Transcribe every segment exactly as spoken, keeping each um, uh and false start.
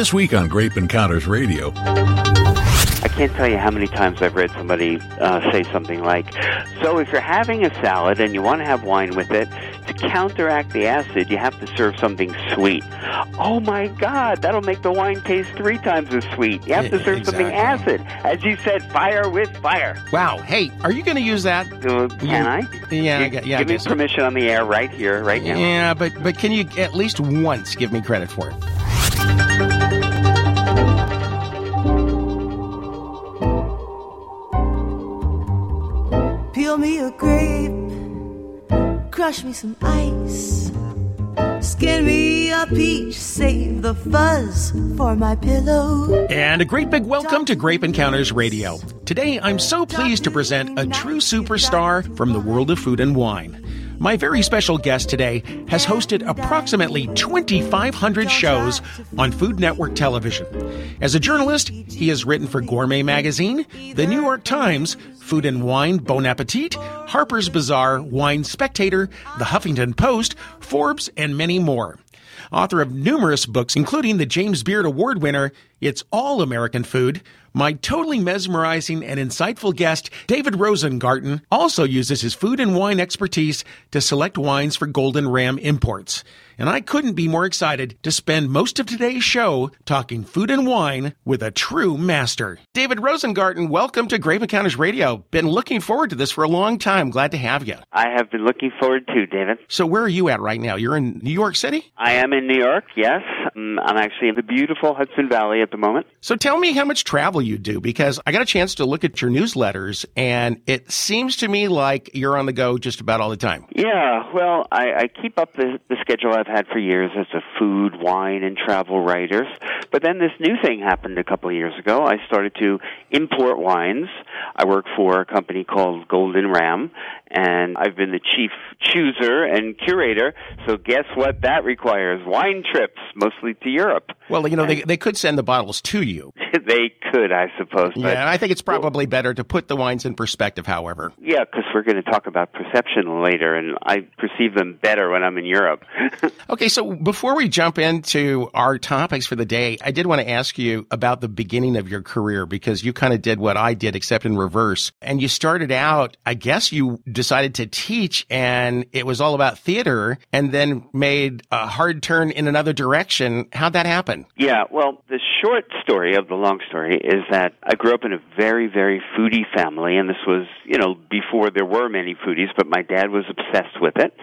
This week on Grape Encounters Radio. I can't tell you how many times I've read somebody uh, say something like, so if you're having a salad and you want to have wine with it, to counteract the acid, you have to serve something sweet. Oh, my God, that'll make the wine taste three times as sweet. You have to serve exactly. something acid. As you said, fire with fire. Wow. Hey, are you going to use that? Uh, can I? Yeah. You, I, yeah give I me permission so. on the air right here, right now. Yeah, but, but can you at least once give me credit for it? Peel me a grape, crush me some ice, skin me a peach, save the fuzz for my pillow. And a great big welcome to Grape Encounters Radio. Today I'm so pleased to present a true superstar from the world of food and wine. My very special guest today has hosted approximately twenty-five hundred shows on Food Network television. As a journalist, he has written for Gourmet Magazine, The New York Times, Food and Wine, Bon Appétit, Harper's Bazaar, Wine Spectator, The Huffington Post, Forbes, and many more. Author of numerous books, including the James Beard Award winner, It's All American Food, my totally mesmerizing and insightful guest, David Rosengarten, also uses his food and wine expertise to select wines for Golden Ram imports. And I couldn't be more excited to spend most of today's show talking food and wine with a true master. David Rosengarten, welcome to Grape Encounters Radio. Been looking forward to this for a long time. Glad to have you. I have been looking forward to, David. So where are you at right now? You're in New York City? I am in New York, yes. I'm actually in the beautiful Hudson Valley at the moment. So tell me how much travel you do, because I got a chance to look at your newsletters, and it seems to me like you're on the go just about all the time. Yeah, well, I, I keep up the, the schedule I've had for years as a food, wine, and travel writer. But then this new thing happened a couple of years ago. I started to import wines. I work for a company called Golden Ram, and I've been the chief chooser and curator. So guess what that requires? Wine trips, mostly to Europe. Well, you know, and they they could send the bottles to you. They could, I suppose. But, yeah, I think it's probably well, better to put the wines in perspective, however. Yeah, because we're going to talk about perception later, and I perceive them better when I'm in Europe. Okay, so before we jump into our topics for the day, I did want to ask you about the beginning of your career, because you kind of did what I did, except in reverse. And you started out, I guess you decided to teach, and it was all about theater, and then made a hard turn in another direction. How'd that happen? Yeah, well, the short story of the long story is that I grew up in a very, very foodie family, and this was, you know, before there were many foodies, but my dad was obsessed with it.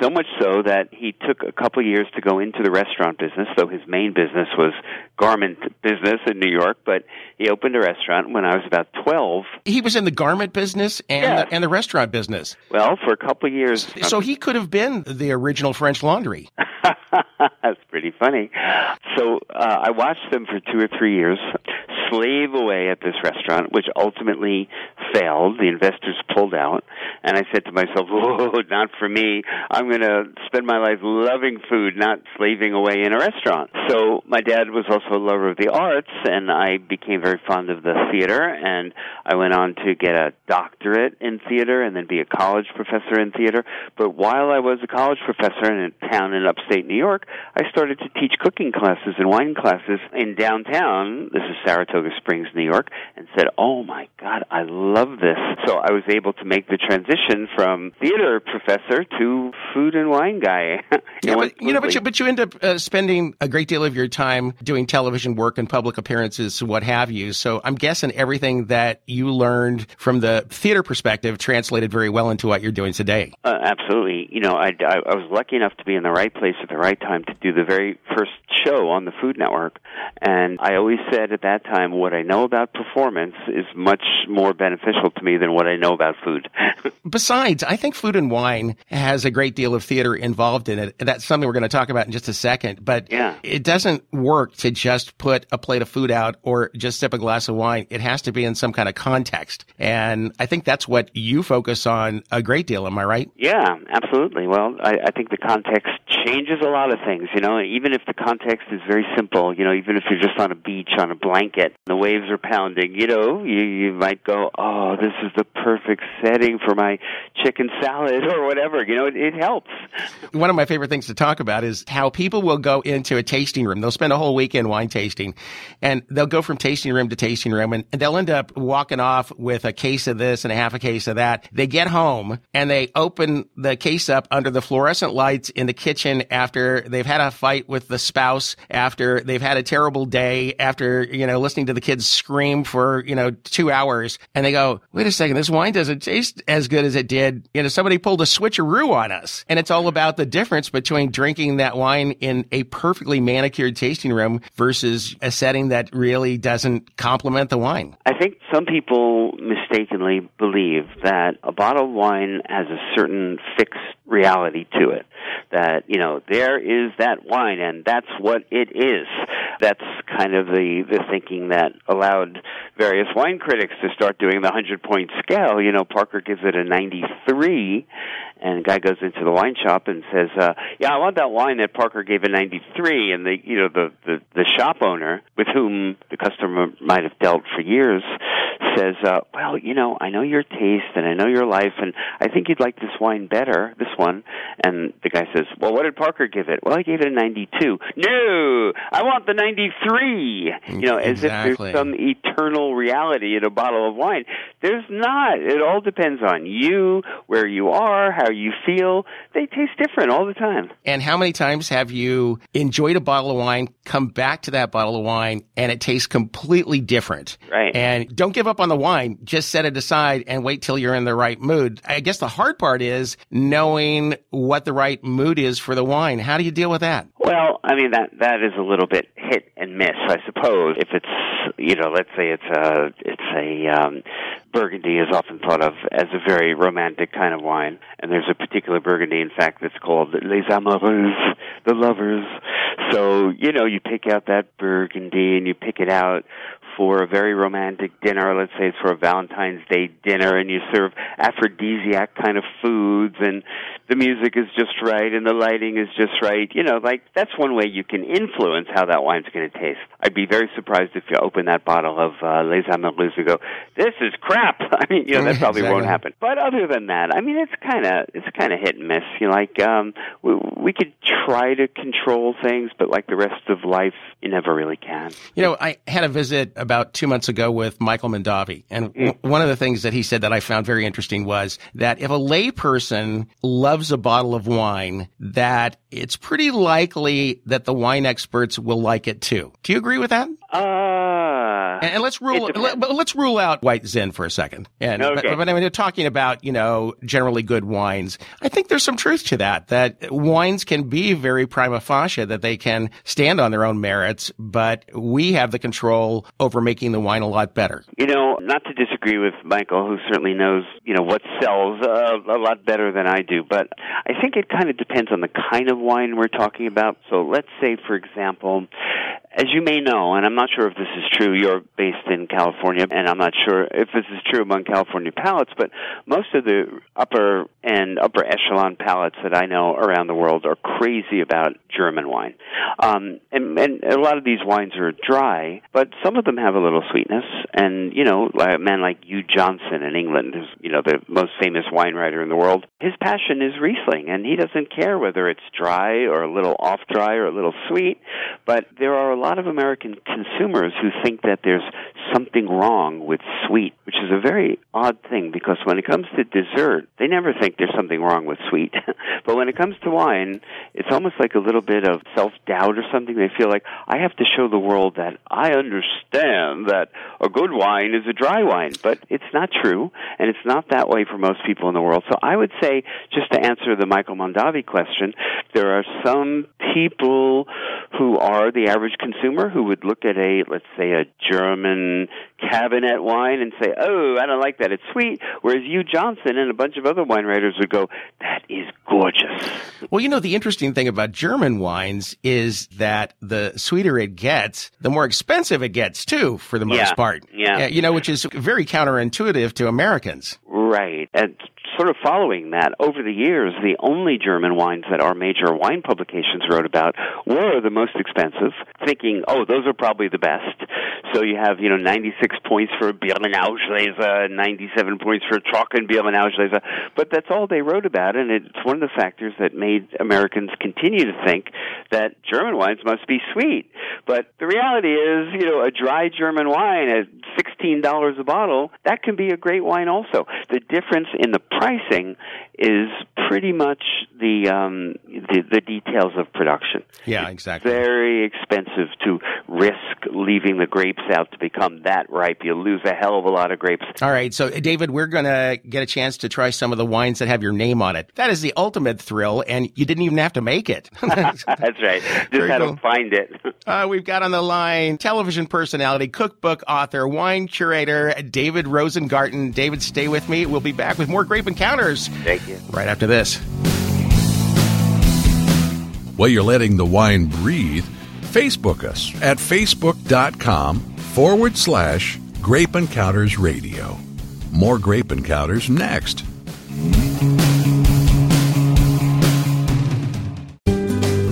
So much so that he took a couple of years to go into the restaurant business, though his main business was garment business in New York, but he opened a restaurant when I was about twelve. He was in the garment business and, yes. the, and the restaurant business? Well, for a couple of years. So he could have been the original French Laundry. That's pretty funny. So uh, I watched them for two or three years slave away at this restaurant, which ultimately failed. The investors pulled out, and I said to myself, whoa, not for me. I'm going to spend my life loving food, not slaving away in a restaurant. So my dad was also a lover of the arts, and I became very fond of the theater, and I went on to get a doctorate in theater and then be a college professor in theater. But while I was a college professor in a town in upstate New York, I started to teach cooking classes and wine classes in downtown, this is Saratoga Springs, New York, and said, oh my God, I love this. So I was able to make the transition from theater professor to food and wine guy. yeah, but, you know, but you, but you end up uh, spending a great deal of your time doing television work and public appearances, what have you. So I'm guessing everything that you learned from the theater perspective translated very well into what you're doing today. Uh, absolutely. You know, I, I, I was lucky enough to be in the right place at the right time to do the very first show on the Food Network. And I always said at that time, what I know about performance is much more beneficial to me than what I know about food. Besides, I think food and wine has a great deal of theater involved in it. And that's something we're going to talk about in just a second. But yeah. It doesn't work to just put a plate of food out or just sip a glass of wine. It has to be in some kind of context. And I think that's what you focus on a great deal. Am I right? Yeah, absolutely. Well, I, I think the context changes a lot of things, you know, even if the context is very simple. You know, if even if you're just on a beach on a blanket, the waves are pounding, you know, you, you might go, oh, this is the perfect setting for my chicken salad or whatever. You know, it, it helps. One of my favorite things to talk about is how people will go into a tasting room. They'll spend a whole weekend wine tasting, and they'll go from tasting room to tasting room, and they'll end up walking off with a case of this and a half a case of that. They get home, and they open the case up under the fluorescent lights in the kitchen after they've had a fight with the spouse, after they've had a terrible day, after, you know, listening to the kids scream for, you know, two hours. And they go, wait a second, this wine doesn't taste as good as it did. You know, somebody pulled a switcheroo on us. And it's all about the difference between drinking that wine in a perfectly manicured tasting room versus a setting that really doesn't complement the wine. I think some people mistakenly believe that a bottle of wine has a certain fixed reality to it, that, you know, there is that wine and that's what it is. That's kind of the, the thinking that allowed various wine critics to start doing the one hundred point scale. You know, Parker gives it a ninety-three, and a guy goes into the wine shop and says, uh, yeah, I want that wine that Parker gave a ninety-three, and the, you know, the, the, the shop owner, with whom the customer might have dealt for years, says, uh, well, you know, I know your taste and I know your life, and I think you'd like this wine better, this one. And the guy says, well, what did Parker give it? Well, I gave it a ninety-two. No, I want the ninety-three. You know, as exactly. if there's some eternal reality in a bottle of wine. There's not. It all depends on you, where you are, how you feel. They taste different all the time. And how many times have you enjoyed a bottle of wine, come back to that bottle of wine, and it tastes completely different? Right. And don't give up on the wine. Just set it aside and wait till you're in the right mood. I guess the hard part is knowing what the right mood is for the wine. How do you deal with that? Well, I mean, that that is a little bit hit and miss, I suppose. If it's, you know, let's say it's a, it's a um, Burgundy is often thought of as a very romantic kind of wine. And there's a particular Burgundy, in fact, that's called Les Amoureux, the lovers. So, you know, you pick out that Burgundy and you pick it out for a very romantic dinner. Let's say it's for a Valentine's Day dinner, and you serve aphrodisiac kind of foods, and the music is just right, and the lighting is just right. You know, like, that's one way you can influence how that wine's going to taste. I'd be very surprised if you open that bottle of uh, Les Amoureux and go, this is crap. I mean, you know, that probably exactly. won't happen. But other than that, I mean, it's kind of it's kind of hit and miss. You know, like, um, we, we could try to control things, but like the rest of life, you never really can. You know, I had a visit about two months ago with Michael Mondavi. And w- one of the things that he said that I found very interesting was that if a lay person loves a bottle of wine, that it's pretty likely that the wine experts will like it too. Do you agree with that? Uh, and, and let's rule let, let's rule out White Zin for a second. And okay. but, but I mean, you're talking about, you know, generally good wines. I think there's some truth to that, that wines can be very prima facie, that they can stand on their own merits, but we have the control over for making the wine a lot better. You know, not to disagree with Michael, who certainly knows, you know, what sells uh, a lot better than I do, but I think it kind of depends on the kind of wine we're talking about. So let's say, for example, as you may know, and I'm not sure if this is true, you're based in California, and I'm not sure if this is true among California palates, but most of the upper and upper echelon palates that I know around the world are crazy about German wine. Um, and, and a lot of these wines are dry, but some of them have a little sweetness. And, you know, a man like Hugh Johnson in England, who's, you know, the most famous wine writer in the world, his passion is Riesling, and he doesn't care whether it's dry or a little off-dry or a little sweet, but there are a lot A lot of American consumers who think that there's something wrong with sweet, which is a very odd thing, because when it comes to dessert, they never think there's something wrong with sweet. But when it comes to wine, it's almost like a little bit of self-doubt or something. They feel like, I have to show the world that I understand that a good wine is a dry wine. But it's not true, and it's not that way for most people in the world. So I would say, just to answer the Michael Mondavi question, there are some people who are the average consumer consumer who would look at a, let's say, a German Cabernet wine and say, oh, I don't like that, it's sweet. Whereas Hugh Johnson and a bunch of other wine writers would go, that is gorgeous. Well, you know, the interesting thing about German wines is that the sweeter it gets, the more expensive it gets, too, for the most yeah, part. Yeah. You know, which is very counterintuitive to Americans. Right. And sort of following that, over the years, the only German wines that our major wine publications wrote about were the most expensive, thinking, oh, those are probably the best. So you have, you know, ninety-six points for Birnauschleser, ninety-seven points for Trocken Birnauschleser, but that's all they wrote about, and it's one of the factors that made Americans continue to think that German wines must be sweet. But the reality is, you know, a dry German wine at sixteen dollars a bottle, that can be a great wine also. The difference in the pricing is pretty much the um, the, the details of production. Yeah, exactly. It's very expensive to risk leaving the grapes out to become that ripe. You lose a hell of a lot of grapes. All right, so David, we're going to get a chance to try some of the wines that have your name on it. That is the ultimate thrill, and you didn't even have to make it. That's right. Just very had cool. to find it. uh, we've got on the line television personality, cookbook author, wine curator, David Rosengarten. David, stay with me. We'll be back with more Grape Encounters. Thank you. Right after this. While you're letting the wine breathe, Facebook us at facebook.com forward slash Grape Encounters Radio. More Grape Encounters next.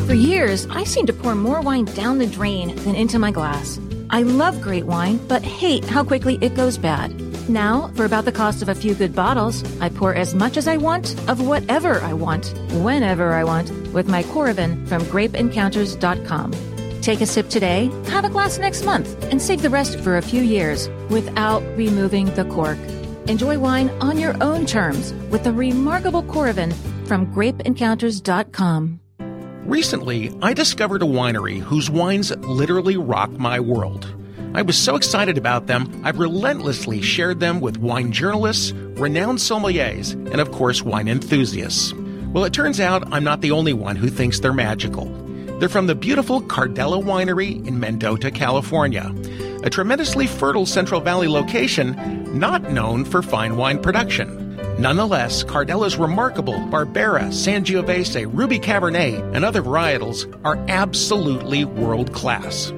For years, I seem to pour more wine down the drain than into my glass. I love great wine, but hate how quickly it goes bad. Now, for about the cost of a few good bottles, I pour as much as I want of whatever I want, whenever I want, with my Coravin from grape encounters dot com. Take a sip today, have a glass next month, and save the rest for a few years without removing the cork. Enjoy wine on your own terms with the remarkable Coravin from grape encounters dot com. Recently, I discovered a winery whose wines literally rock my world. I was so excited about them, I relentlessly shared them with wine journalists, renowned sommeliers, and of course wine enthusiasts. Well, it turns out I'm not the only one who thinks they're magical. They're from the beautiful Cardella Winery in Mendota, California, a tremendously fertile Central Valley location not known for fine wine production. Nonetheless, Cardella's remarkable Barbera, Sangiovese, Ruby Cabernet, and other varietals are absolutely world-class.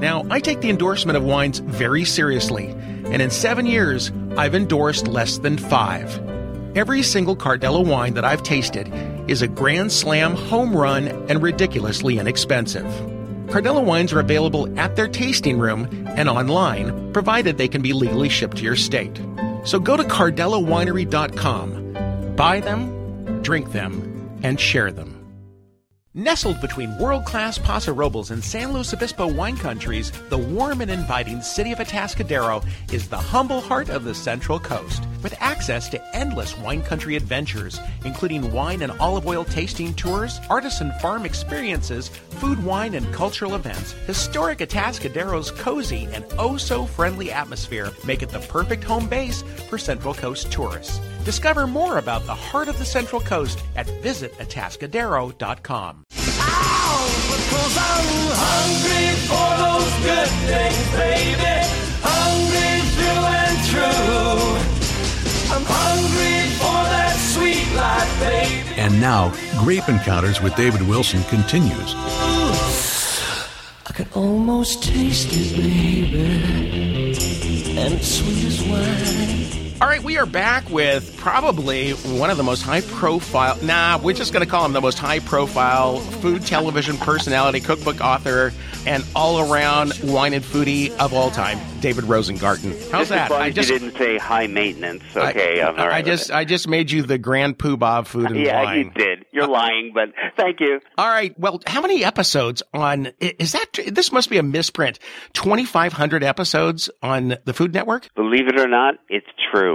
Now, I take the endorsement of wines very seriously, and in seven years, I've endorsed less than five. Every single Cardella wine that I've tasted is a grand slam home run and ridiculously inexpensive. Cardella wines are available at their tasting room and online, provided they can be legally shipped to your state. So go to cardella winery dot com, buy them, drink them, and share them. Nestled between world-class Paso Robles and San Luis Obispo wine countries, the warm and inviting city of Atascadero is the humble heart of the Central Coast. With access to endless wine country adventures, including wine and olive oil tasting tours, artisan farm experiences, food, wine, and cultural events, historic Atascadero's cozy and oh-so-friendly atmosphere make it the perfect home base for Central Coast tourists. Discover more about the heart of the Central Coast at visit atascadero dot com. Ow! Because I'm hungry for those good things, baby. Hungry through and through. I'm hungry for that sweet life, baby. And now, Grape Encounters with David Wilson continues. I could almost taste it, baby. And it's sweet as wine. All right, we are back with probably one of the most high-profile... Nah, we're just going to call him the most high-profile food, television personality, cookbook author, and all-around wine and foodie of all time, David Rosengarten. How's that? I just you didn't say high maintenance. Okay, I, I'm all right I just, I just made you the grand poobah of food and yeah, wine. Yeah, you did. You're uh, lying, but thank you. All right, well, how many episodes on... Is that... This must be a misprint. twenty-five hundred episodes on the Food Network? Believe it or not, it's true.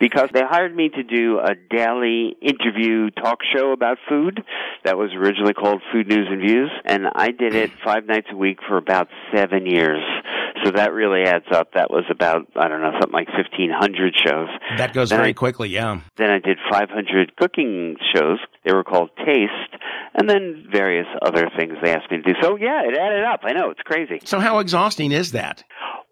Because they hired me to do a daily interview talk show about food that was originally called Food News and Views, and I did it five nights a week for about seven years. So that really adds up. That was about, I don't know, something like fifteen hundred shows. That goes then very I, quickly, yeah. Then I did five hundred cooking shows. They were called Taste, and then various other things they asked me to do. So, yeah, it added up. I know, it's crazy. So how exhausting is that?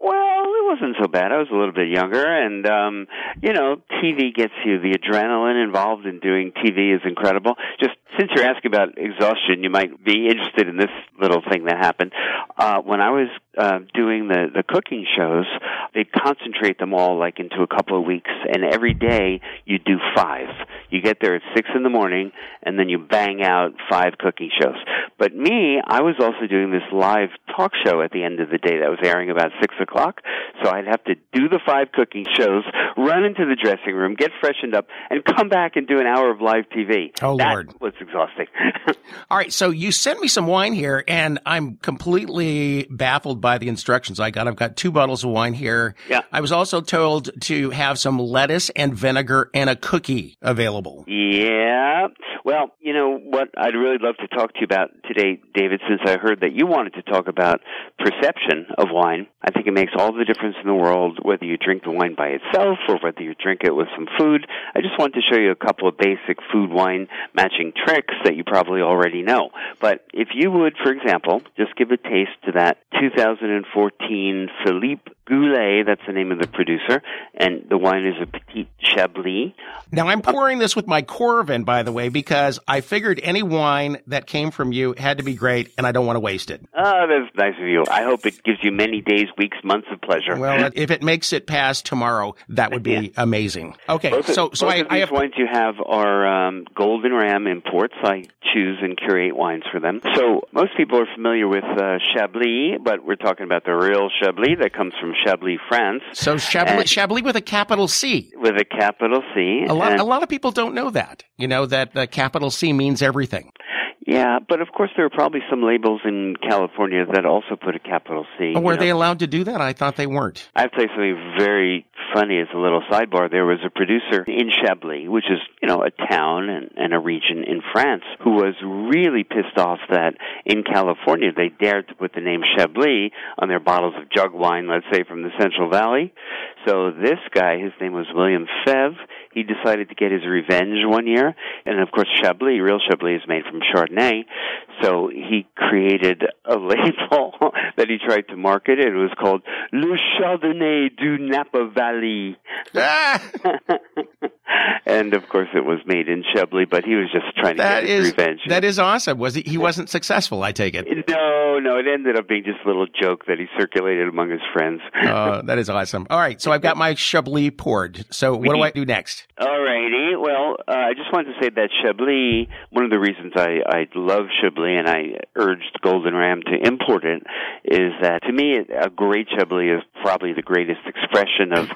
Well, it wasn't so bad. I was a little bit younger, and, um, you know, T V gets you. The adrenaline involved in doing T V is incredible. Just since you're asking about exhaustion, you might be interested in this little thing that happened. Uh, when I was uh, doing the, the cooking shows, they'd concentrate them all, like, into a couple of weeks, and every day you do five. You get there at six in the morning, and then you bang out five cooking shows. But me, I was also doing this live talk show at the end of the day that was airing about six o'clock, so I'd have to do the five cooking shows, run into the dressing room, get freshened up, and come back and do an hour of live T V. Oh, that Lord. That was exhausting. All right, so you sent me some wine here, and I'm completely baffled by the instructions I got. I've got two bottles of wine here. Yeah. I was also told to have some lettuce and vinegar and a cookie available. Yeah. Well, you know what I'd really love to talk to you about today, David, since I heard that you wanted to talk about perception of wine. I think it makes all the difference in the world whether you drink the wine by itself or whether you drink it with some food. I just want to show you a couple of basic food-wine matching tricks that you probably already know. But if you would, for example, just give a taste to that two thousand fourteen Philippe Goulet, that's the name of the producer, and the wine is a Petit Chablis. Now, I'm pouring this with my Coravin, by the way, because I figured any wine that came from you had to be great, and I don't want to waste it. Oh, that's nice of you. I hope it gives you many days, weeks, months of pleasure. Well, if it makes it past tomorrow, that would be yeah. amazing. Okay, both so, so both I, of these I have... wines you have are um, Golden Ram imports. I choose and curate wines for them. So most people are familiar with uh, Chablis, but we're talking about the real Chablis that comes from Chablis, France. So Chablis, and, Chablis with a capital C. With a capital C. A lot, and, a lot of people don't know that, you know, that the capital C means everything. Yeah, but of course there are probably some labels in California that also put a capital C. Oh, were know? they allowed to do that? I thought they weren't. I have to say something very funny as a little sidebar. There was a producer in Chablis, which is, you know, a town and, and a region in France, who was really pissed off that in California they dared to put the name Chablis on their bottles of jug wine, let's say, from the Central Valley. So this guy, his name was William Fevre, he decided to get his revenge one year. And of course Chablis, real Chablis, is made from Chardonnay. So he created a label that he tried to market. It was called Le Chardonnay du Napa Valley. Ah! And, of course, it was made in Chablis, but he was just trying to that get his is, revenge. That is awesome. Was He, he wasn't successful, I take it. No, no. It ended up being just a little joke that he circulated among his friends. uh, that is awesome. All right. So I've got my Chablis poured. So what do I do next? All righty. Well, uh, I just wanted to say that Chablis, one of the reasons I, I love Chablis and I urged Golden Ram to import it, is that, to me, a great Chablis is probably the greatest expression of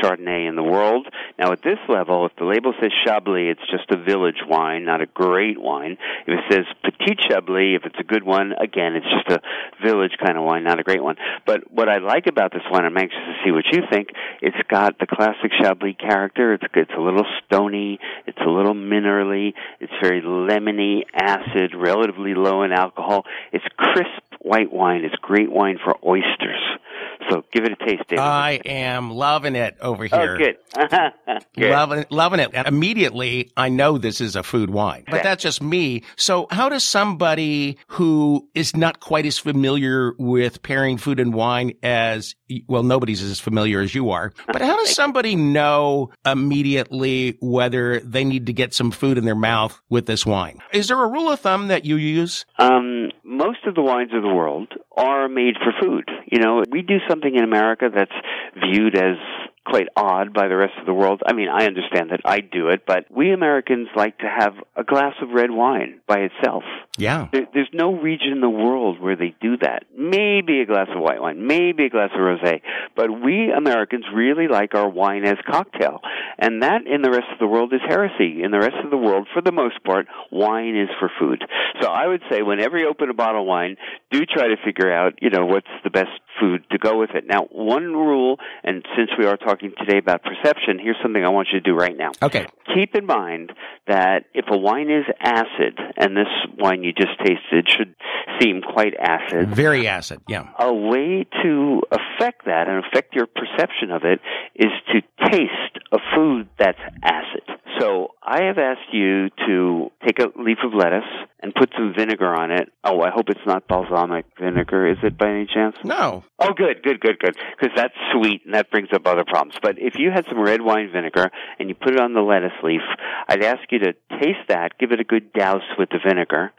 Chardonnay in the world. Now, at this level, if the label says Chablis, it's just a village wine, not a great wine. If it says Petit Chablis, if it's a good one, again, it's just a village kind of wine, not a great one. But what I like about this wine, I'm anxious to see what you think, it's got the classic Chablis character. It's, it's a little stony. It's a little minerally. It's very lemony, acid, relatively low in alcohol. It's crisp white wine. It's great wine for oysters. So give it a taste, David. I am loving it over here. Oh, good. good. Loving, loving it. And immediately, I know this is a food wine. But that's just me. So how does somebody who is not quite as familiar with pairing food and wine as, well, nobody's as familiar as you are, but how does somebody know immediately whether they need to get some food in their mouth with this wine? Is there a rule of thumb that you use? Um, most of the wines of the world are made for food. You know, we do something in America that's viewed as quite odd by the rest of the world. I mean, I understand that I do it, but we Americans like to have a glass of red wine by itself. Yeah. There, there's no region in the world where they do that. Maybe a glass of white wine, maybe a glass of rosé, but we Americans really like our wine as cocktail, and that in the rest of the world is heresy. In the rest of the world, for the most part, wine is for food. So I would say whenever you open a bottle of wine, do try to figure out, you know, what's the best food to go with it. Now, one rule, and since we are talking talking today about perception, here's something I want you to do right now. Okay. Keep in mind that if a wine is acid, and this wine you just tasted should seem quite acid. Very acid, yeah. A way to affect that and affect your perception of it is to taste a food that's acid. So I have asked you to take a leaf of lettuce and put some vinegar on it. Oh, I hope it's not balsamic vinegar. Is it by any chance? No. Oh, good, good, good, good. Because that's sweet and that brings up other problems. But if you had some red wine vinegar and you put it on the lettuce leaf, I'd ask you to taste that, give it a good douse with the vinegar.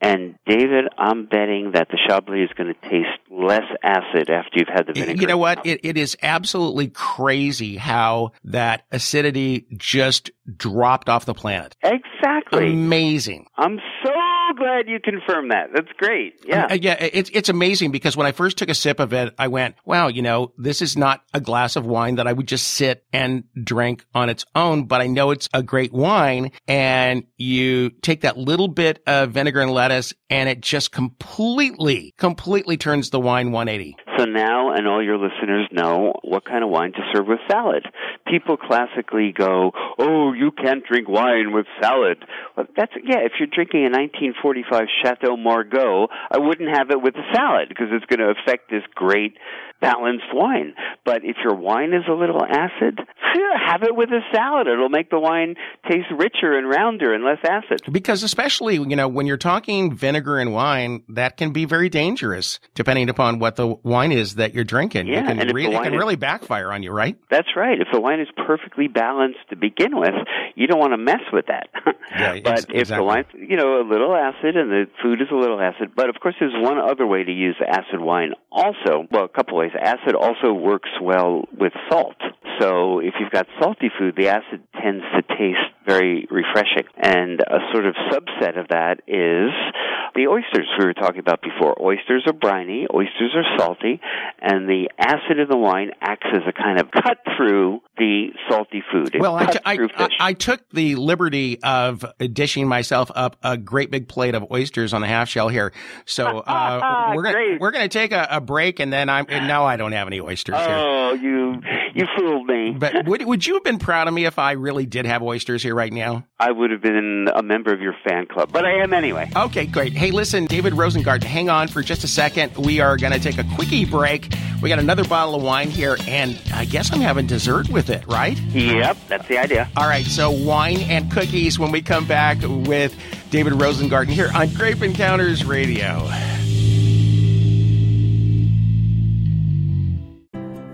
And David, I'm betting that the Chablis is going to taste less acid after you've had the vinegar. You know what? It, it is absolutely crazy how that acidity just dropped off the planet. Exactly. Amazing. I'm so glad you confirmed that. That's great. Yeah. Um, yeah. It's, it's amazing because when I first took a sip of it, I went, wow, you know, this is not a glass of wine that I would just sit and drink on its own, but I know it's a great wine. And you take that little bit of vinegar and lettuce and it just completely, completely turns the wine one eighty. So now, and all your listeners know what kind of wine to serve with salad. People classically go, oh, you can't drink wine with salad. Well, that's, yeah, if you're drinking a nineteen forty-five Chateau Margaux, I wouldn't have it with a salad because it's going to affect this great balanced wine. But if your wine is a little acid, have it with a salad. It'll make the wine taste richer and rounder and less acid. Because especially, you know, when you're talking vinegar and wine, that can be very dangerous depending upon what the wine is that you're drinking. Yeah, it can, re- it can is, really backfire on you, right? That's right. If the wine is perfectly balanced to begin with, you don't want to mess with that. Yeah, but ex- if exactly. the wine's, you know, a little acid and the food is a little acid, but of course there's one other way to use acid wine also. Well, a couple ways. Acid also works well with salt. So if you've got salty food, the acid tends to taste very refreshing. And a sort of subset of that is the oysters we were talking about before. Oysters are briny, oysters are salty, and the acid of the wine acts as a kind of cut through the salty food. It well, I, t- I, I, I took the liberty of dishing myself up a great big plate of oysters on the half shell here. So uh, we're gonna, we're going to take a, a break, and then I'm and now I don't have any oysters oh, here. Oh, you you fooled me. But would would you have been proud of me if I really did have oysters here right now? I would have been a member of your fan club, but I am anyway. Okay, great. Hey, listen, David Rosengarten, hang on for just a second. We are going to take a quickie break. We got another bottle of wine here, and I guess I'm having dessert with it, right? Yep, that's the idea. All right, so wine and cookies when we come back with David Rosengarten here on Grape Encounters Radio.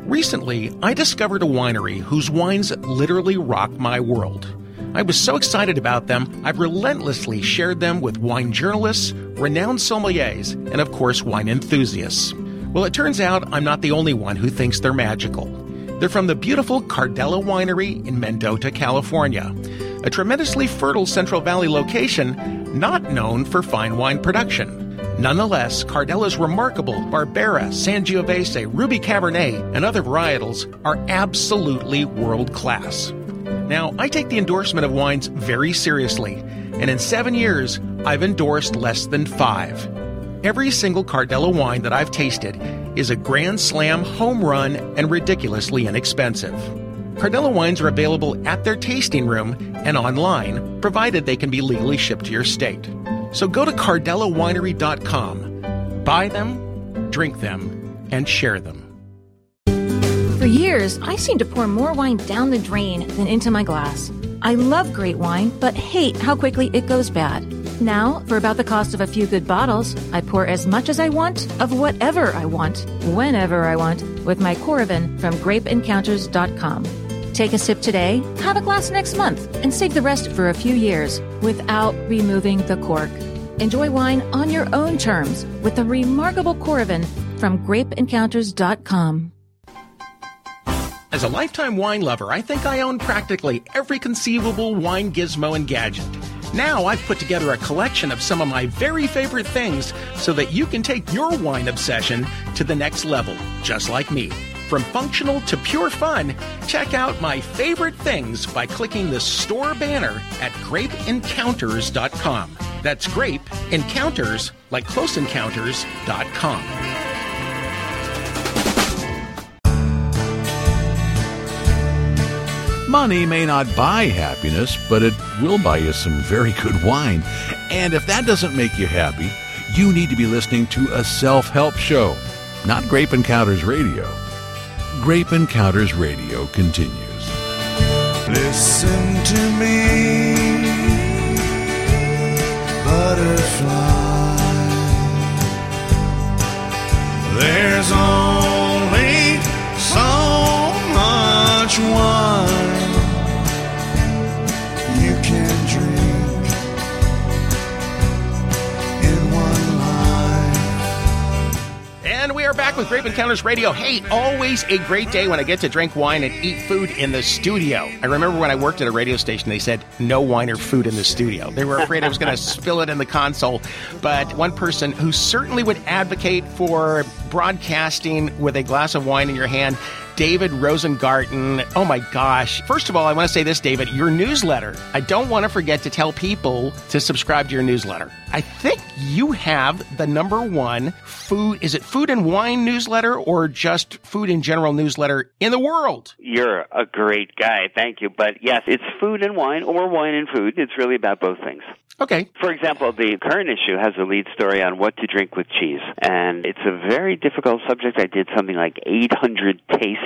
Recently, I discovered a winery whose wines literally rock my world. I was so excited about them, I've relentlessly shared them with wine journalists, renowned sommeliers, and of course, wine enthusiasts. Well, it turns out I'm not the only one who thinks they're magical. They're from the beautiful Cardella Winery in Mendota, California, a tremendously fertile Central Valley location not known for fine wine production. Nonetheless, Cardella's remarkable Barbera, Sangiovese, Ruby Cabernet, and other varietals are absolutely world-class. Now, I take the endorsement of wines very seriously, and in seven years, I've endorsed less than five. Every single Cardella wine that I've tasted is a grand slam home run and ridiculously inexpensive. Cardella wines are available at their tasting room and online, provided they can be legally shipped to your state. So go to Cardella Winery dot com. Buy them, drink them, and share them. For years, I seem to pour more wine down the drain than into my glass. I love great wine, but hate how quickly it goes bad. Now, for about the cost of a few good bottles, I pour as much as I want of whatever I want, whenever I want, with my Coravin from Grape Encounters dot com. Take a sip today, have a glass next month, and save the rest for a few years without removing the cork. Enjoy wine on your own terms with the remarkable Coravin from Grape Encounters dot com. As a lifetime wine lover, I think I own practically every conceivable wine gizmo and gadget. Now I've put together a collection of some of my very favorite things so that you can take your wine obsession to the next level, just like me. From functional to pure fun, check out my favorite things by clicking the store banner at grape encounters dot com. That's Grape Encounters, like Close Encounters dot com. Money may not buy happiness, but it will buy you some very good wine. And if that doesn't make you happy, you need to be listening to a self-help show, not Grape Encounters Radio. Grape Encounters Radio continues. Listen to me, butterfly. There's only so much wine you can drink in one life. And we are back with Grape Encounters Radio. Hey, always a great day when I get to drink wine and eat food in the studio. I remember when I worked at a radio station, they said, no wine or food in the studio. They were afraid I was going to spill it in the console. But one person who certainly would advocate for broadcasting with a glass of wine in your hand, David Rosengarten. Oh my gosh. First of all, I want to say this, David, your newsletter. I don't want to forget to tell people to subscribe to your newsletter. I think you have the number one food, is it Food and Wine newsletter or just Food in General newsletter in the world? You're a great guy. Thank you. But yes, it's Food and Wine or Wine and Food. It's really about both things. Okay. For example, the current issue has a lead story on what to drink with cheese. And it's a very difficult subject. I did something like eight hundred tastes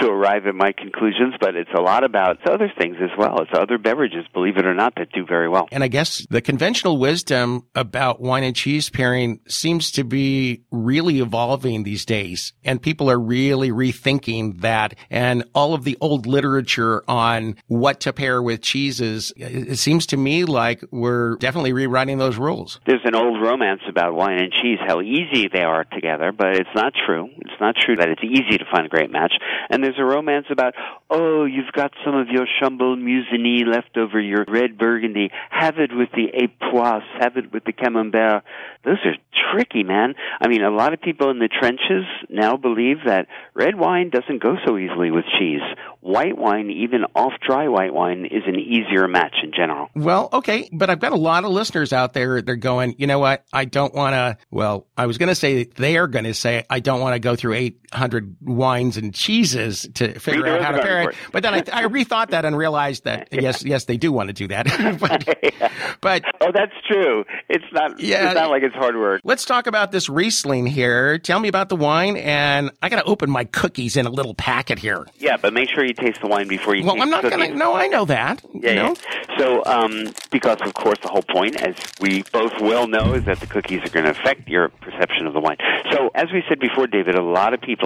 to arrive at my conclusions, but it's a lot about other things as well. It's other beverages, believe it or not, that do very well. And I guess the conventional wisdom about wine and cheese pairing seems to be really evolving these days, and people are really rethinking that. And all of the old literature on what to pair with cheeses, it seems to me like we're definitely rewriting those rules. There's an old romance about wine and cheese, how easy they are together, but it's not true. It's not true that it's easy to find a great match. And there's a romance about, oh, you've got some of your Chambol Musigny left over your red Burgundy. Have it with the Epoisse. Have it with the Camembert. Those are tricky, man. I mean, a lot of people in the trenches now believe that red wine doesn't go so easily with cheese. White wine, even off-dry white wine, is an easier match in general. Well, okay, but I've got a lot of listeners out there. They're going, you know what? I don't want to, well, I was going to say, they're going to say, I don't want to go through eight hundred wines and cheeses to figure out how to pair it. But then I, I rethought that and realized that, yeah. yes, yes, they do want to do that. but, yeah. but Oh, that's true. It's not, yeah, it's not like it's hard work. Let's talk about this Riesling here. Tell me about the wine, and I got to open my cookies in a little packet here. Yeah, but make sure you taste the wine before you well, taste Well, I'm not going to, no, I know that. Yeah, you know? yeah. So, um, because, of course, the whole point, as we both well know, is that the cookies are going to affect your perception of the wine. So, as we said before, David, a lot of people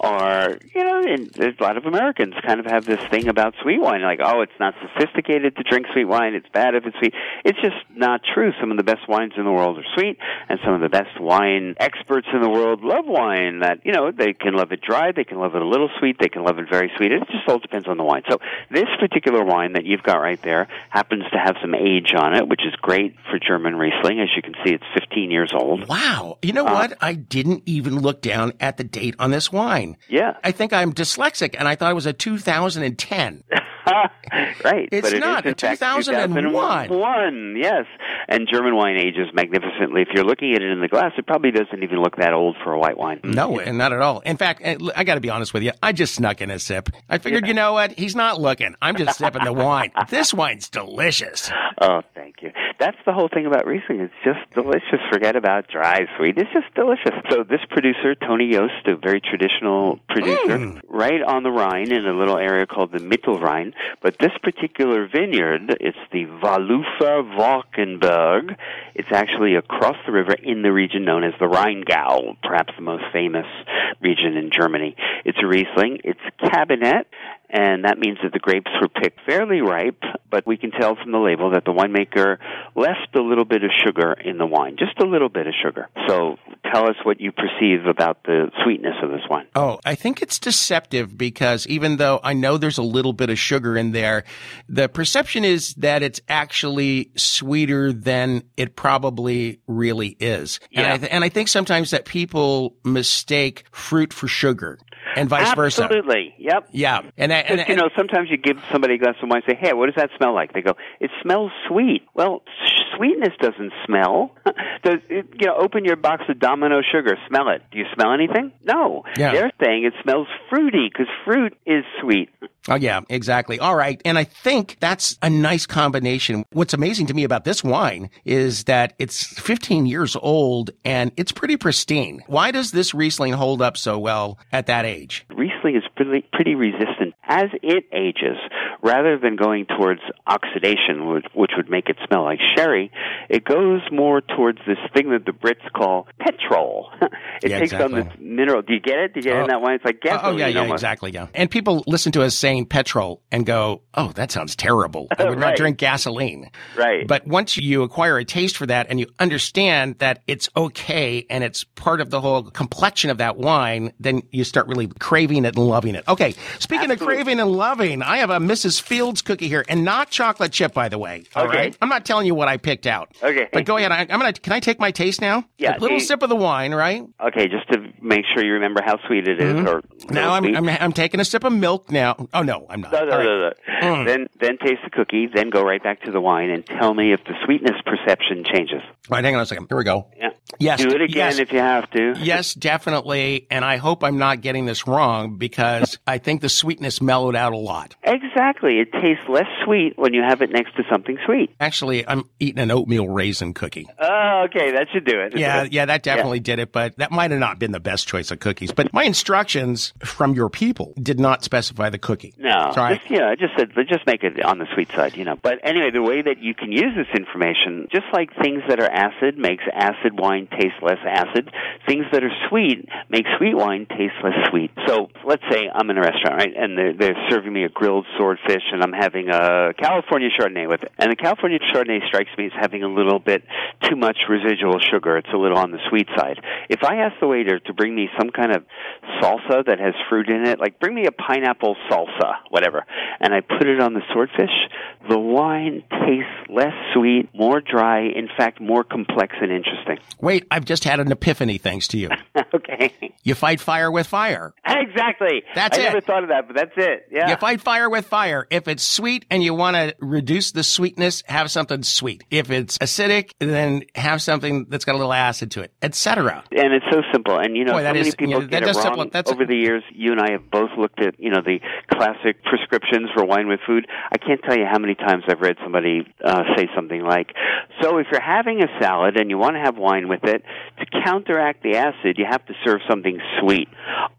are, you know, and there's a lot of Americans kind of have this thing about sweet wine, like, oh, it's not sophisticated to drink sweet wine, it's bad if it's sweet. It's just not true. Some of the best wines in the world are sweet, and some of the best wine experts in the world love wine that, you know, they can love it dry, they can love it a little sweet, they can love it very sweet. It just all depends on the wine. So this particular wine that you've got right there happens to have some age on it, which is great for German Riesling. As you can see, it's fifteen years old. Wow. You know uh, what? I didn't even look down at the date on this wine. Yeah. I think I'm dyslexic, and I thought it was a two thousand ten. Right. It's but not. It is, in fact, two thousand one. two thousand one, yes. And German wine ages magnificently. If you're looking at it in the glass, it probably doesn't even look that old for a white wine. No, and not at all. In fact, I got to be honest with you. I just snuck in a sip. I figured, yeah. you know what? He's not looking. I'm just sipping the wine. This wine's delicious. Oh, thank you. That's the whole thing about Riesling. It's just delicious. Forget about dry, sweet. It's just delicious. So this producer, Tony Yost, a very traditional producer, mm. right on the Rhine in a little area called the Mittelrhein. But this particular vineyard, it's the Wallufer Valkenburg. It's actually across the river in the region known as the Rheingau, perhaps the most famous region in Germany. It's a Riesling. It's Cabernet. And that means that the grapes were picked fairly ripe, but we can tell from the label that the winemaker left a little bit of sugar in the wine, just a little bit of sugar. So tell us what you perceive about the sweetness of this wine. Oh, I think it's deceptive because even though I know there's a little bit of sugar in there, the perception is that it's actually sweeter than it probably really is. Yeah. And, I th- and I think sometimes that people mistake fruit for sugar. And vice Absolutely. versa. Absolutely. Yep. Yeah. And, and, and you know, sometimes you give somebody a glass of wine and say, hey, what does that smell like? They go, it smells sweet. Well, sweetness doesn't smell. Does it, you know, open your box of Domino sugar. Smell it. Do you smell anything? No. Yeah. They're saying it smells fruity because fruit is sweet. Oh, yeah, exactly. All right. And I think that's a nice combination. What's amazing to me about this wine is that it's fifteen years old and it's pretty pristine. Why does this Riesling hold up so well at that age? Riesling is pretty, pretty resistant as it ages. Rather than going towards oxidation, which, which would make it smell like sherry, it goes more towards this thing that the Brits call petrol. It yeah, takes exactly. on this mineral. Do you get it? Do you get oh. it in that wine? It's like gasoline. Oh, yeah, yeah, almost. Exactly, yeah. And people listen to us saying petrol and go, oh, that sounds terrible. I would right. not drink gasoline. Right. But once you acquire a taste for that and you understand that it's okay and it's part of the whole complexion of that wine, then you start really craving it and loving it. Okay, speaking Absolutely. of craving and loving, I have a Missus Fields cookie here, and not chocolate chip, by the way. All okay. right? I'm not telling you what I picked out. Okay. But go ahead. I, I'm gonna. Can I take my taste now? Yeah. A little you, sip of the wine, right? Okay, just to make sure you remember how sweet it is. Mm-hmm. Or now I'm, I'm I'm taking a sip of milk now. Oh, no, I'm not. No, no, right. no, no. Mm. Then, then taste the cookie, then go right back to the wine, and tell me if the sweetness perception changes. All right, hang on a second. Here we go. Yeah. Yes. Do it again yes. if you have to. Yes, definitely. And I hope I'm not getting this wrong, because I think the sweetness mellowed out a lot. Exactly. It tastes less sweet when you have it next to something sweet. Actually, I'm eating an oatmeal raisin cookie. Oh, okay. That should do it. Yeah, yeah, that definitely yeah. did it, but that might have not been the best choice of cookies. But my instructions from your people did not specify the cookie. No. Sorry. Just, you know, I just said, just make it on the sweet side, you know. But anyway, the way that you can use this information, just like things that are acid makes acid wine taste less acid, things that are sweet make sweet wine taste less sweet. So let's say I'm in a restaurant, right, and they're, they're serving me a grilled swordfish, and I'm having a California Chardonnay with it. And the California Chardonnay strikes me as having a little bit too much residual sugar. It's a little on the sweet side. If I ask the waiter to bring me some kind of salsa that has fruit in it, like bring me a pineapple salsa, whatever, and I put it on the swordfish, the wine tastes less sweet, more dry, in fact, more complex and interesting. Wait, I've just had an epiphany thanks to you. Okay. You fight fire with fire. Exactly. That's I it. I never thought of that, but that's it. Yeah. You fight fire with fire. If it's sweet and you want to reduce the sweetness, have something sweet. If it's acidic, then have something that's got a little acid to it, et cetera. And it's so simple. And, you know, Boy, so many is, people you know, get it wrong. Simple. That's Over a- the years, you and I have both looked at, you know, the classic prescriptions for wine with food. I can't tell you how many times I've read somebody uh, say something like, so if you're having a salad and you want to have wine with it, to counteract the acid, you have to serve something sweet.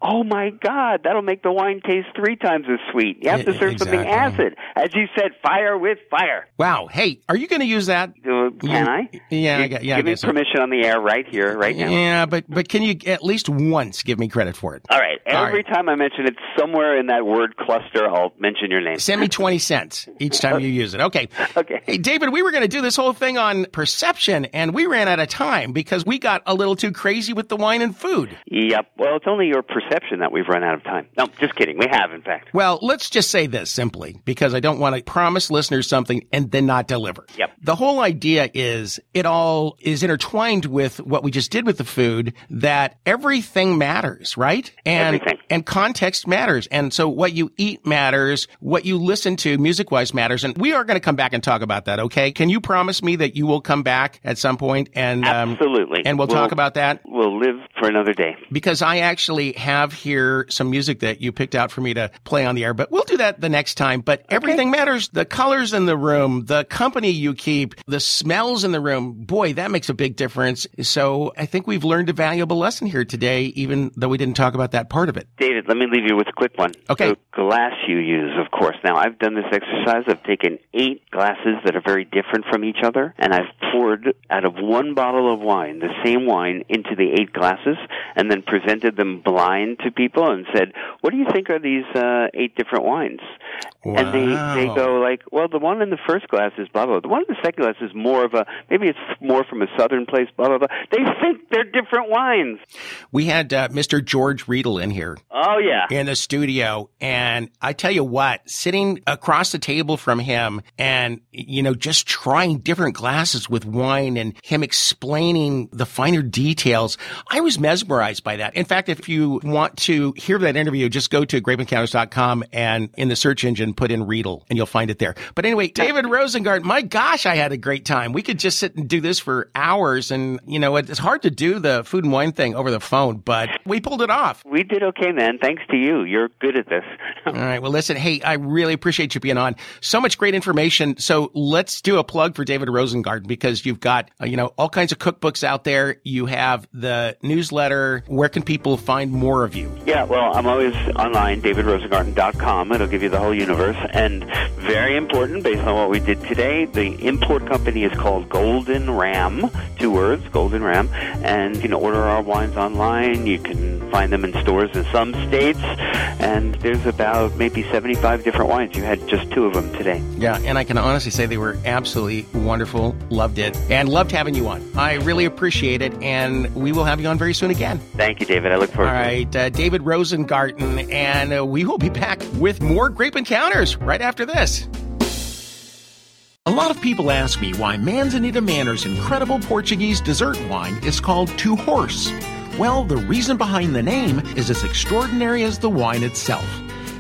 Oh, my God, that'll make the wine taste three times as sweet. You have to serve exactly. something acid. As you said, fire with fire. Wow. Hey, are you going to use that? Uh, can you, I? Yeah, you, I got, yeah. Give I me permission so. on the air right here, right now. Yeah, but, but can you at least once give me credit for it? All right. Every All right. time I mention it, somewhere in that word cluster, I'll mention your name. Send me twenty cents each time you use it. Okay. Okay. Hey, David, we were going to do this whole thing on perception, and we ran out of time because we got a little too crazy with the wine and food. Yep. Well, it's only your perception that we've run out of time. No, just kidding. We have, in fact. Well, let's just say this simply, because I don't want to promise listeners something and then not deliver. Yep. The whole idea is it all is intertwined with what we just did with the food, that everything matters, right? And, everything. And context matters. And so what you eat matters, what you listen to music-wise matters. And we are going to come back and talk about that, okay? Can you promise me that you will come back at some point? And, Absolutely. Um, and we'll, we'll talk about that? We'll live for another day. Because I actually have here some music that you picked out for me to play on the air, but we'll do that the next time. But everything okay. matters. The colors in the room, the company you keep, the smells in the room. Boy, that makes a big difference. So I think we've learned a valuable lesson here today, even though we didn't talk about that part of it. David, let me leave you with a quick one. Okay. The glass you use, of course. Now, I've done this exercise. I've taken eight glasses that are very different from each other, and I've poured out of one bottle of wine, the same wine, into the eight glasses, and then presented them blind to people and said, what do you think are these uh, eight different wines? Wow. And they, they go like, well, the one in the first glass is blah, blah. The one in the second glass is more of a, maybe it's more from a southern place, blah, blah, blah. They think they're different wines. We had uh, Mister George Riedel in here. Oh, yeah. In the studio. And I tell you what, sitting across the table from him and, you know, just trying different glasses with wine and him explaining the finer details, I was mesmerized by that. In fact, if you want to hear that interview, just go to grape encounters dot com and in the search engine, and put in Riedel, and you'll find it there. But anyway, David Rosengarten, my gosh, I had a great time. We could just sit and do this for hours. And, you know, it's hard to do the food and wine thing over the phone, but we pulled it off. We did okay, man. Thanks to you. You're good at this. All right. Well, listen, hey, I really appreciate you being on. So much great information. So let's do a plug for David Rosengarten, because you've got, uh, you know, all kinds of cookbooks out there. You have the newsletter. Where can people find more of you? Yeah, well, I'm always online, david rosengarten dot com. It'll give you the whole universe. And very important, based on what we did today, the import company is called Golden Ram, two words, Golden Ram. And you can order our wines online. You can find them in stores in some states. And there's about maybe seventy-five different wines. You had just two of them today. Yeah, and I can honestly say they were absolutely wonderful. Loved it. And loved having you on. I really appreciate it. And we will have you on very soon again. Thank you, David. I look forward All to it. All right. Uh, David Rosengarten. And uh, we will be back with more Grape Encounters right after this. A lot of people ask me why Manzanita Manor's incredible Portuguese dessert wine is called Two Horse. Well, the reason behind the name is as extraordinary as the wine itself.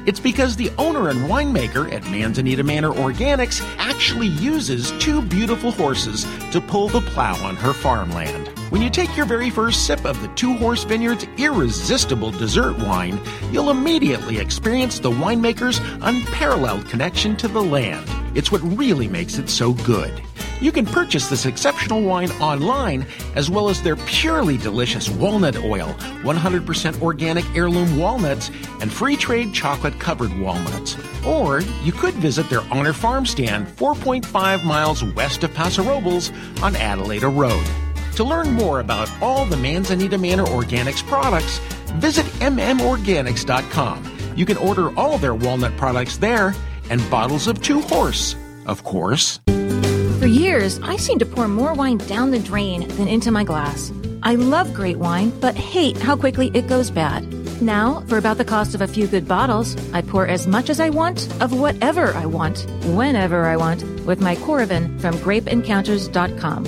It's because the owner and winemaker at Manzanita Manor Organics actually uses two beautiful horses to pull the plow on her farmland. When you take your very first sip of the Two Horse Vineyard's irresistible dessert wine, you'll immediately experience the winemaker's unparalleled connection to the land. It's what really makes it so good. You can purchase this exceptional wine online, as well as their purely delicious walnut oil, one hundred percent organic heirloom walnuts, and free trade chocolate-covered walnuts. Or you could visit their Honor Farm stand four point five miles west of Paso Robles on Adelaida Road. To learn more about all the Manzanita Manor Organics products, visit m m organics dot com. You can order all their walnut products there, and bottles of Two Horse, of course. For years, I seem to pour more wine down the drain than into my glass. I love great wine, but hate how quickly it goes bad. Now, for about the cost of a few good bottles, I pour as much as I want of whatever I want, whenever I want, with my Coravin from grape encounters dot com.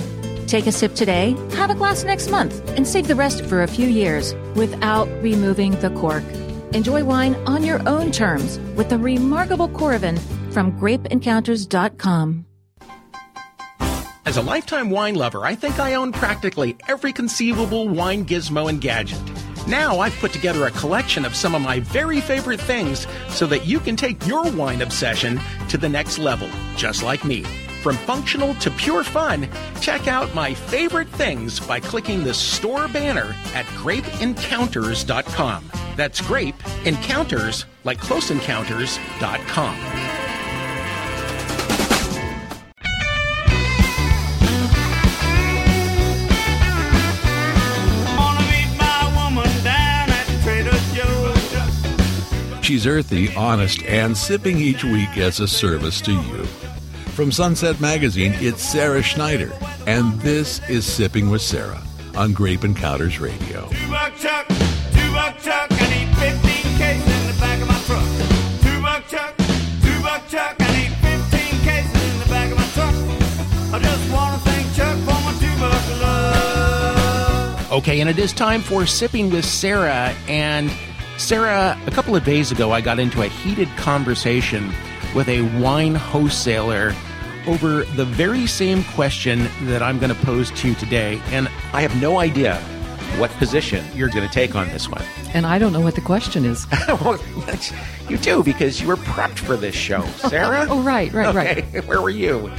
Take a sip today, have a glass next month, and save the rest for a few years without removing the cork. Enjoy wine on your own terms with the remarkable Coravin from grape encounters dot com. As a lifetime wine lover, I think I own practically every conceivable wine gizmo and gadget. Now I've put together a collection of some of my very favorite things so that you can take your wine obsession to the next level, just like me. From functional to pure fun, check out my favorite things by clicking the store banner at grape encounters dot com. That's Grape Encounters, like close encounters dot com. She's earthy, honest, and sipping each week as a service to you. From Sunset Magazine, it's Sarah Schneider, and this is Sipping with Sarah on Grape Encounters Radio. Two Buck Chuck, Two Buck Chuck, I need fifteen cases in the back of my truck. Two Buck Chuck, Two Buck Chuck, I need fifteen cases in the back of my truck. I just want to thank Chuck for my Two Buck love. Okay, and it is time for Sipping with Sarah, and Sarah, a couple of days ago, I got into a heated conversation with a wine wholesaler over the very same question that I'm going to pose to you today. And I have no idea what position you're going to take on this one. And I don't know what the question is. Well, you do, because you were prepped for this show, Sarah. Oh, right, right, okay. right. Where were you?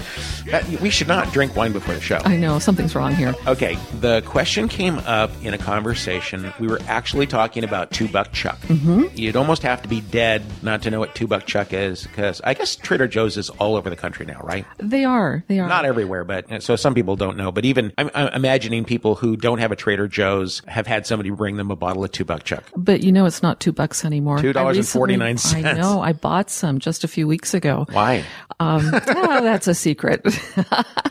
Uh, we should not drink wine before the show. I know, something's wrong here. Okay, the question came up in a conversation. We were actually talking about Two Buck Chuck. Mm-hmm. You'd almost have to be dead not to know what Two Buck Chuck is, because I guess Trader Joe's is all over the country now, right? They are, they are. Not everywhere, but so some people don't know. But even, I'm, I'm imagining people who don't have a Trader Joe's have had somebody bring them a bottle of Two Buck Chuck. But you know, it's not two bucks anymore. two dollars and forty-nine cents. I know. I bought some just a few weeks ago. Why? Um, oh, that's a secret.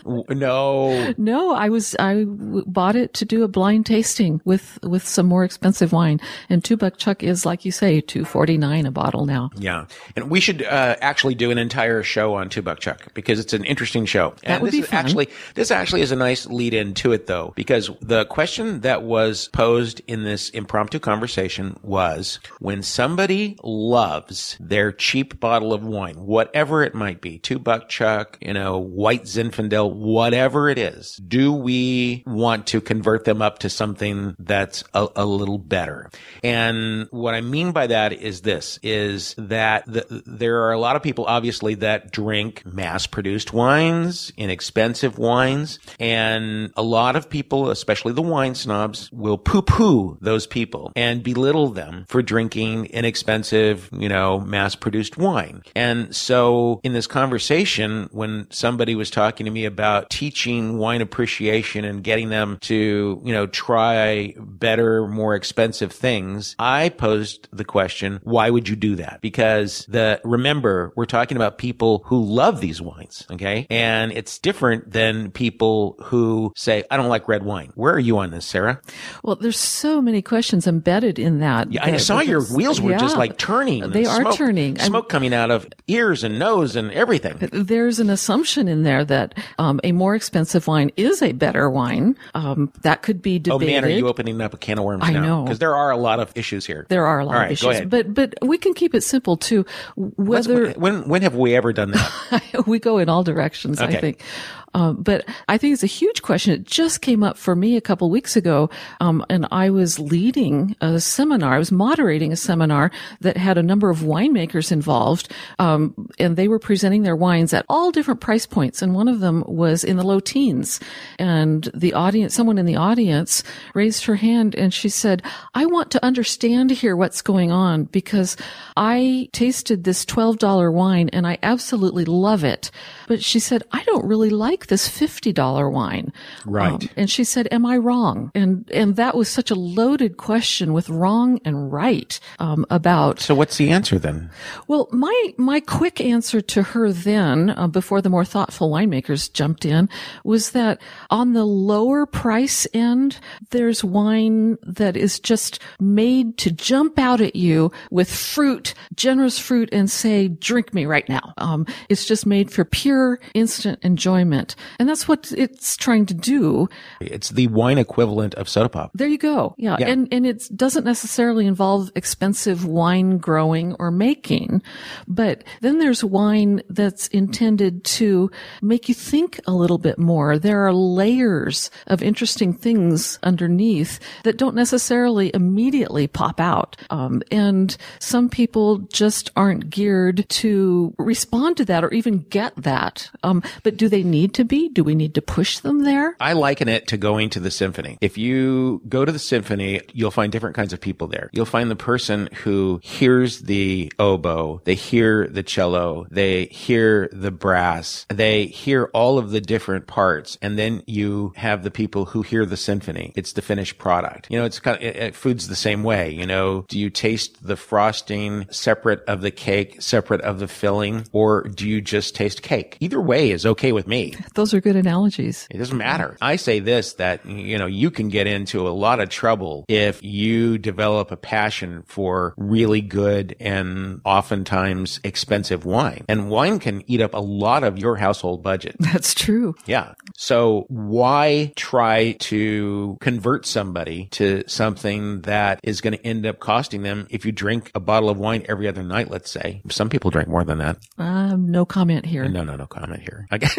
No. No, I was, I w- bought it to do a blind tasting with, with some more expensive wine. And Two Buck Chuck is, like you say, two forty-nine a bottle now. Yeah. And we should, uh, actually do an entire show on Two Buck Chuck, because it's an interesting show. And that would this be fun. Actually, this actually is a nice lead in to it though, because the question that was was posed in this impromptu conversation was, when somebody loves their cheap bottle of wine, whatever it might be, Two Buck Chuck, you know, White Zinfandel, whatever it is, do we want to convert them up to something that's a, a little better? And what I mean by that is this, is that the, there are a lot of people, obviously, that drink mass-produced wines, inexpensive wines, and a lot of people, especially the wine snobs, will poo-poo those people and belittle them for drinking inexpensive, you know, mass-produced wine. And so in this conversation, when somebody was talking to me about teaching wine appreciation and getting them to, you know, try better, more expensive things, I posed the question, why would you do that? Because the remember, we're talking about people who love these wines, okay? And it's different than people who say, I don't like red wine. Where are you on this, Sarah? Well, there's so many questions embedded in that. Yeah, I saw your wheels were yeah, just like turning. They are smoke, turning. Smoke I'm, coming out of ears and nose and everything. There's an assumption in there that um, a more expensive wine is a better wine. Um, that could be debated. Oh man, are you opening up a can of worms I now? I know. Because there are a lot of issues here. There are a lot All right, of issues. Go ahead. But, but we can keep it simple too. Whether when, when have we ever done that? We go in all directions, okay. I think. Um, but I think it's a huge question. It just came up for me a couple weeks ago, um, and I was leading a seminar. I was moderating a seminar that had a number of winemakers involved, um, and they were presenting their wines at all different price points. And one of them was in the low teens. And the audience, someone in the audience raised her hand, and she said, I want to understand here what's going on, because I tasted this twelve dollar wine, and I absolutely love it. But she said, I don't really like this fifty dollar wine. Right. Um, and she said, am I wrong? And, and that was such a loaded question with wrong and right, um, about. So what's the answer then? Well, my, my quick answer to her then, uh, before the more thoughtful winemakers jumped in, was that on the lower price end, there's wine that is just made to jump out at you with fruit, generous fruit, and say, drink me right now. Um, it's just made for pure instant enjoyment. And that's what it's trying to do. It's the wine equivalent of soda pop. There you go. Yeah. yeah. And and it doesn't necessarily involve expensive wine growing or making. But then there's wine that's intended to make you think a little bit more. There are layers of interesting things underneath that don't necessarily immediately pop out. Um, and some people just aren't geared to respond to that or even get that. Um, but do they need to be? Do we need to push them there? I liken it to going to the symphony. If you go to the symphony, you'll find different kinds of people there. You'll find the person who hears the oboe, they hear the cello, they hear the brass, they hear all of the different parts, and then you have the people who hear the symphony. It's the finished product. You know, it's kind of, it, it, food's the same way. You know, do you taste the frosting separate of the cake, separate of the filling, or do you just taste cake? Either way is okay with me. Those are good analogies. It doesn't matter. I say this, that, you know, you can get into a lot of trouble if you develop a passion for really good and oftentimes expensive wine. And wine can eat up a lot of your household budget. That's true. Yeah. So why try to convert somebody to something that is going to end up costing them if you drink a bottle of wine every other night, let's say? Some people drink more than that. Um, no comment here. No, no, no comment here. I guess.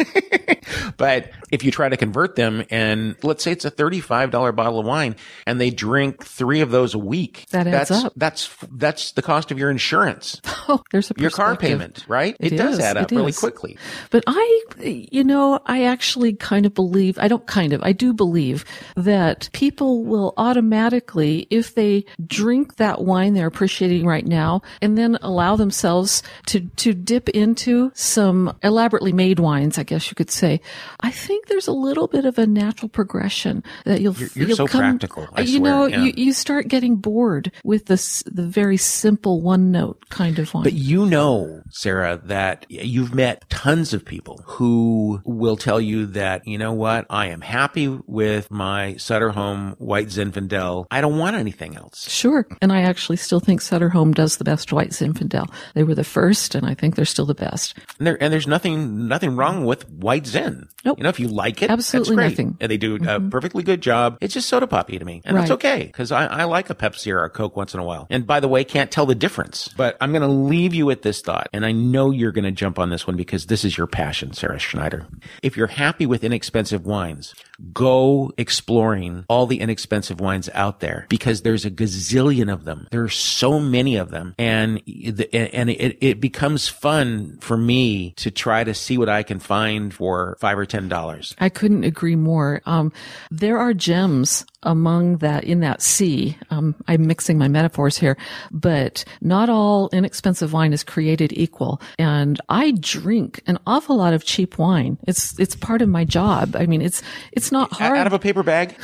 But if you try to convert them, and let's say it's a thirty-five dollar bottle of wine and they drink three of those a week, that adds that's, up. That's, that's the cost of your insurance. Oh, there's a your car payment, right? It, it does add up really quickly. But I, you know, I actually kind of believe, I don't kind of, I do believe that people will automatically, if they drink that wine they're appreciating right now and then allow themselves to, to dip into some elaborately made wines, I guess you could say, I think there's a little bit of a natural progression that you'll You're, you're you'll so come, practical. I you swear, know, yeah. you, you start getting bored with this, the very simple one note kind of wine. But you know, Sarah, that you've met tons of people who will tell you that, you know what, I am happy with my Sutter Home White Zinfandel. I don't want anything else. Sure. And I actually still think Sutter Home does the best White Zinfandel. They were the first, and I think they're still the best. And, there, and there's nothing, nothing wrong with White Zin. ten. Nope. You know, if you like it, absolutely that's great. Nothing. And they do mm-hmm. a perfectly good job. It's just soda poppy to me. And right. that's okay, because I, I like a Pepsi or a Coke once in a while. And by the way, can't tell the difference. But I'm going to leave you with this thought. And I know you're going to jump on this one because this is your passion, Sarah Schneider. If you're happy with inexpensive wines, go exploring all the inexpensive wines out there, because there's a gazillion of them. There are so many of them. And the, and it, it becomes fun for me to try to see what I can find for five or ten dollars. I couldn't agree more. Um, there are gems among that, in that sea. Um, I'm mixing my metaphors here, but not all inexpensive wine is created equal. And I drink an awful lot of cheap wine. It's, it's part of my job. I mean, it's, it's not hard. Out of a paper bag?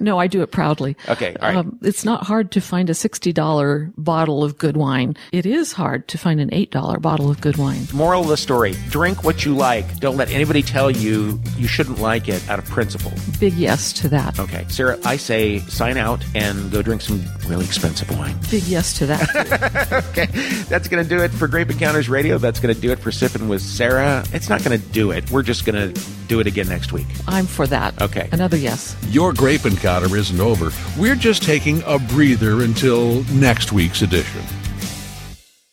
No, I do it proudly. Okay. All right. Um, it's not hard to find a sixty dollar bottle of good wine. It is hard to find an eight dollar bottle of good wine. Moral of the story, drink what you like. Don't let anybody tell you you shouldn't like it out of principle. Big yes to that. Okay. Sarah, I say sign out and go drink some really expensive wine. Big yes to that. Okay. That's going to do it for Grape Encounters Radio. That's going to do it for Sipping with Sarah. It's not going to do it. We're just going to do it again next week. I'm for that. Okay. Another yes. Your Grape Encounter isn't over. We're just taking a breather until next week's edition.